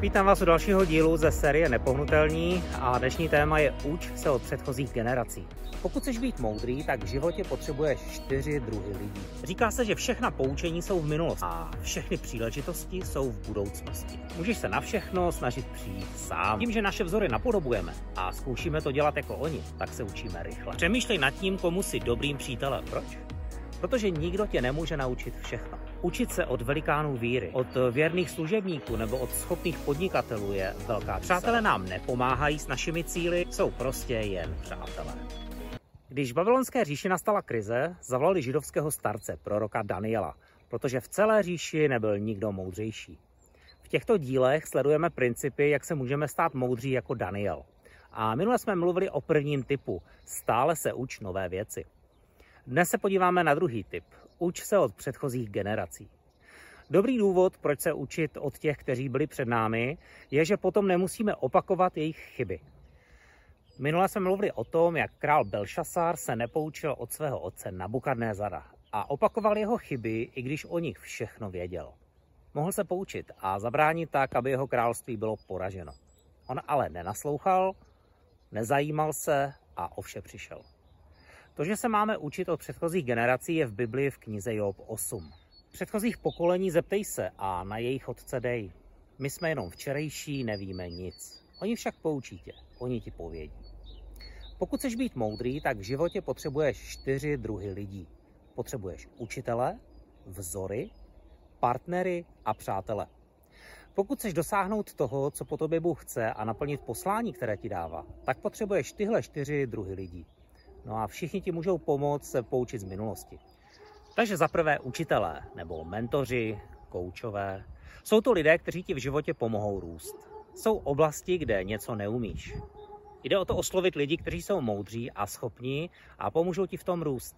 Vítám vás u dalšího dílu ze série Nepohnutelný a dnešní téma je Uč se od předchozích generací. Pokud chceš být moudrý, tak v životě potřebuješ 4 druhy lidí. Říká se, že všechna poučení jsou v minulosti a všechny příležitosti jsou v budoucnosti. Můžeš se na všechno snažit přijít sám. Tím, že naše vzory napodobujeme a zkoušíme to dělat jako oni, tak se učíme rychle. Přemýšlej nad tím, komu jsi dobrým přítelem. Proč? Protože nikdo tě nemůže naučit všechno. Učit se od velikánů víry, od věrných služebníků nebo od schopných podnikatelů je velká výzva. Přátelé nám nepomáhají s našimi cíli, jsou prostě jen přátelé. Když v babylonské říši nastala krize, zavolali židovského starce, proroka Daniela, protože v celé říši nebyl nikdo moudřejší. V těchto dílech sledujeme principy, jak se můžeme stát moudří jako Daniel. A minule jsme mluvili o prvním typu, stále se uč nové věci. Dnes se podíváme na druhý typ. Uč se od předchozích generací. Dobrý důvod, proč se učit od těch, kteří byli před námi, je, že potom nemusíme opakovat jejich chyby. Minule jsme mluvili o tom, jak král Belšasár se nepoučil od svého otce Nabukadnézara a opakoval jeho chyby, i když o nich všechno věděl. Mohl se poučit a zabránit tak, aby jeho království bylo poraženo. On ale nenaslouchal, nezajímal se a o vše přišel. To, že se máme učit od předchozích generací, je v Biblii v knize Job 8. Předchozích pokolení zeptej se a na jejich otce dej. My jsme jenom včerejší, nevíme nic. Oni však poučí tě, oni ti povědí. Pokud chceš být moudrý, tak v životě potřebuješ 4 druhy lidí. Potřebuješ učitele, vzory, partnery a přátele. Pokud chceš dosáhnout toho, co po tobě Bůh chce a naplnit poslání, které ti dává, tak potřebuješ tyhle 4 druhy lidí. No a všichni ti můžou pomoct se poučit z minulosti. Takže za prvé učitelé nebo mentoři, koučové. Jsou to lidé, kteří ti v životě pomohou růst. Jsou oblasti, kde něco neumíš. Jde o to oslovit lidi, kteří jsou moudří a schopní a pomůžou ti v tom růst.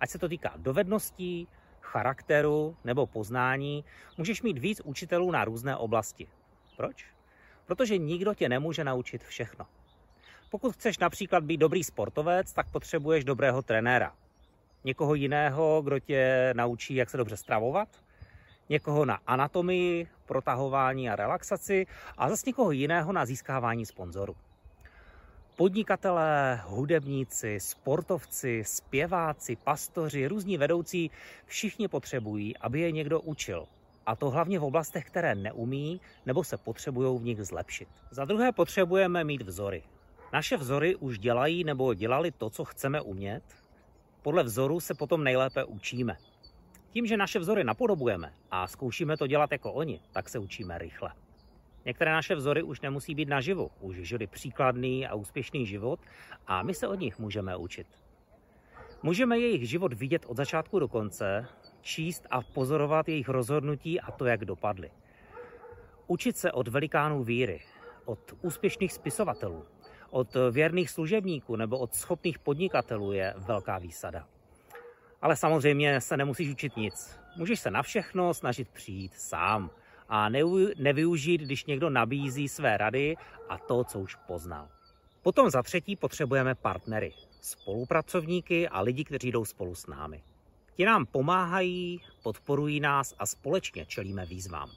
Ať se to týká dovedností, charakteru nebo poznání, můžeš mít víc učitelů na různé oblasti. Proč? Protože nikdo tě nemůže naučit všechno. Pokud chceš například být dobrý sportovec, tak potřebuješ dobrého trenéra. Někoho jiného, kdo tě naučí, jak se dobře stravovat, někoho na anatomii, protahování a relaxaci a zase někoho jiného na získávání sponzorů. Podnikatelé, hudebníci, sportovci, zpěváci, pastoři, různí vedoucí, všichni potřebují, aby je někdo učil. A to hlavně v oblastech, které neumí nebo se potřebují v nich zlepšit. Za druhé potřebujeme mít vzory. Naše vzory už dělají nebo dělali to, co chceme umět. Podle vzoru se potom nejlépe učíme. Tím, že naše vzory napodobujeme a zkoušíme to dělat jako oni, tak se učíme rychle. Některé naše vzory už nemusí být naživu, už žili příkladný a úspěšný život a my se od nich můžeme učit. Můžeme jejich život vidět od začátku do konce, číst a pozorovat jejich rozhodnutí a to, jak dopadly. Učit se od velikánů víry, od úspěšných spisovatelů, od věrných služebníků nebo od schopných podnikatelů je velká výsada. Ale samozřejmě se nemusíš učit nic. Můžeš se na všechno snažit přijít sám a nevyužít, když někdo nabízí své rady a to, co už poznal. Potom za třetí potřebujeme partnery, spolupracovníky a lidi, kteří jdou spolu s námi. Ti nám pomáhají, podporují nás a společně čelíme výzvám.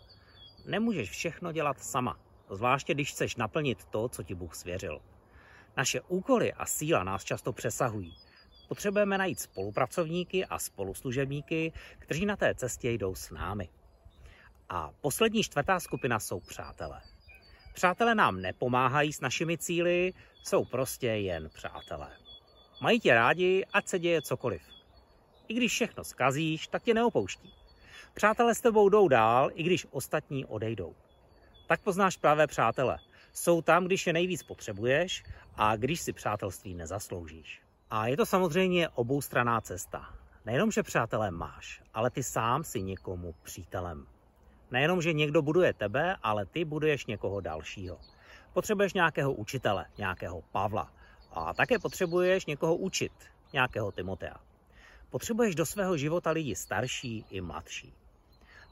Nemůžeš všechno dělat sama, zvláště když chceš naplnit to, co ti Bůh svěřil. Naše úkoly a síla nás často přesahují. Potřebujeme najít spolupracovníky a spoluslužebníky, kteří na té cestě jdou s námi. A poslední čtvrtá skupina jsou přátelé. Přátelé nám nepomáhají s našimi cíli, jsou prostě jen přátelé. Mají tě rádi, ať se děje cokoliv. I když všechno zkazíš, tak tě neopouští. Přátelé s tebou jdou dál, i když ostatní odejdou. Tak poznáš pravé přátele. Jsou tam, když je nejvíc potřebuješ a když si přátelství nezasloužíš. A je to samozřejmě oboustranná cesta. Nejenom, že přátelé máš, ale ty sám si někomu přítelem. Nejenom, že někdo buduje tebe, ale ty buduješ někoho dalšího. Potřebuješ nějakého učitele, nějakého Pavla. A také potřebuješ někoho učit, nějakého Timotea. Potřebuješ do svého života lidi starší i mladší.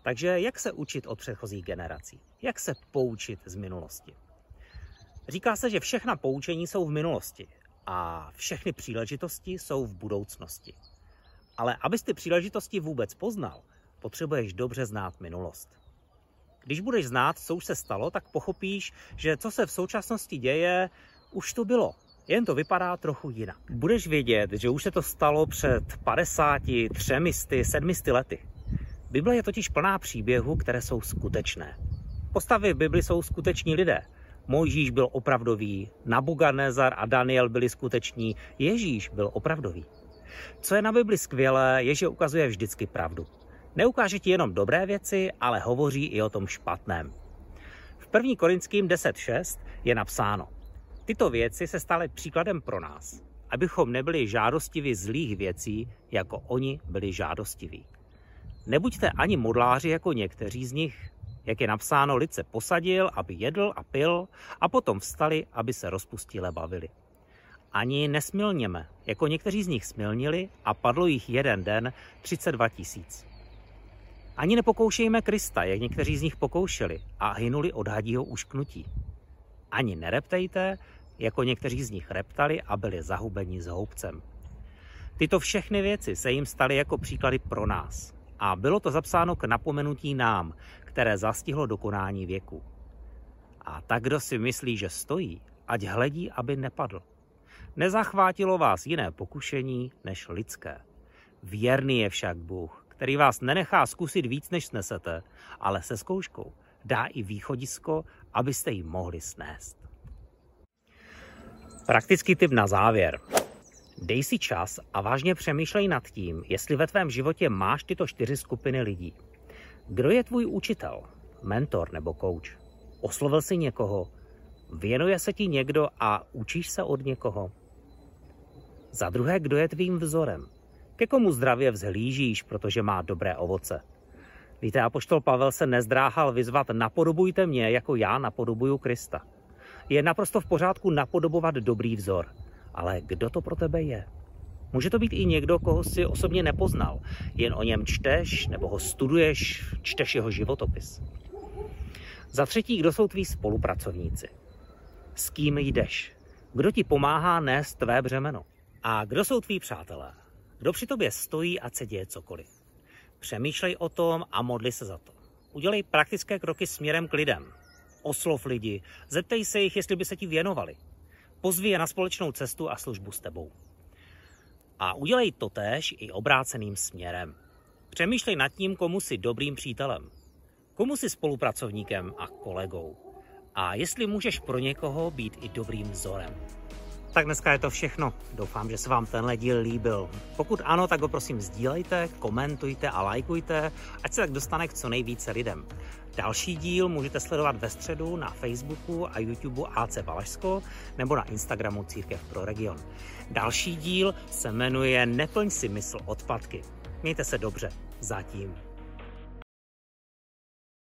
Takže jak se učit od předchozích generací? Jak se poučit z minulosti? Říká se, že všechna poučení jsou v minulosti a všechny příležitosti jsou v budoucnosti. Ale abys ty příležitosti vůbec poznal, potřebuješ dobře znát minulost. Když budeš znát, co už se stalo, tak pochopíš, že co se v současnosti děje, už to bylo. Jen to vypadá trochu jinak. Budeš vědět, že už se to stalo před 50, 300, 700 lety. Bible je totiž plná příběhů, které jsou skutečné. Postavy v Bibli jsou skuteční lidé. Mojžíš byl opravdový, Nabukadnézar a Daniel byli skuteční, Ježíš byl opravdový. Co je na Bibli skvělé, je, že ukazuje vždycky pravdu. Neukáže ti jenom dobré věci, ale hovoří i o tom špatném. V 1. Korinským 10.6 je napsáno: Tyto věci se staly příkladem pro nás, abychom nebyli žádostiví zlých věcí, jako oni byli žádostiví. Nebuďte ani modláři jako někteří z nich, jak je napsáno, lid se posadil, aby jedl a pil, a potom vstali, aby se rozpustile bavili. Ani nesmilněme, jako někteří z nich smilnili a padlo jich jeden den 32 000. Ani nepokoušejme Krista, jak někteří z nich pokoušeli a hynuli od hadího ušknutí. Ani nereptejte, jako někteří z nich reptali a byli zahubeni s houbcem. Tyto všechny věci se jim staly jako příklady pro nás. A bylo to zapsáno k napomenutí nám, které zastihlo dokonání věku. A tak, kdo si myslí, že stojí, ať hledí, aby nepadl. Nezachvátilo vás jiné pokušení než lidské. Věrný je však Bůh, který vás nenechá zkusit víc, než snesete, ale se zkouškou dá i východisko, abyste ji mohli snést. Praktický tip na závěr. Dej si čas a vážně přemýšlej nad tím, jestli ve tvém životě máš tyto 4 skupiny lidí. Kdo je tvůj učitel, mentor nebo coach? Oslovil jsi někoho? Věnuje se ti někdo a učíš se od někoho? Za druhé, kdo je tvým vzorem? Ke komu zdravě vzhlížíš, protože má dobré ovoce? Víte, apoštol Pavel se nezdráhal vyzvat: napodobujte mě, jako já napodobuju Krista. Je naprosto v pořádku napodobovat dobrý vzor. Ale kdo to pro tebe je? Může to být i někdo, koho jsi osobně nepoznal. Jen o něm čteš, nebo ho studuješ, čteš jeho životopis. Za třetí, kdo jsou tví spolupracovníci? S kým jdeš? Kdo ti pomáhá nést tvé břemeno? A kdo jsou tví přátelé? Kdo při tobě stojí, ať se děje cokoliv? Přemýšlej o tom a modli se za to. Udělej praktické kroky směrem k lidem. Oslov lidi, zeptej se jich, jestli by se ti věnovali. Pozvi je na společnou cestu a službu s tebou. A udělej totéž i obráceným směrem. Přemýšlej nad tím, komu jsi dobrým přítelem, komu jsi spolupracovníkem a kolegou. A jestli můžeš pro někoho být i dobrým vzorem. Tak dneska je to všechno. Doufám, že se vám tenhle díl líbil. Pokud ano, tak ho prosím sdílejte, komentujte a lajkujte, ať se tak dostane k co nejvíce lidem. Další díl můžete sledovat ve středu na Facebooku a YouTube AC Balaško nebo na Instagramu Církev pro region. Další díl se jmenuje Neplň si mysl odpadky. Mějte se dobře. Zatím.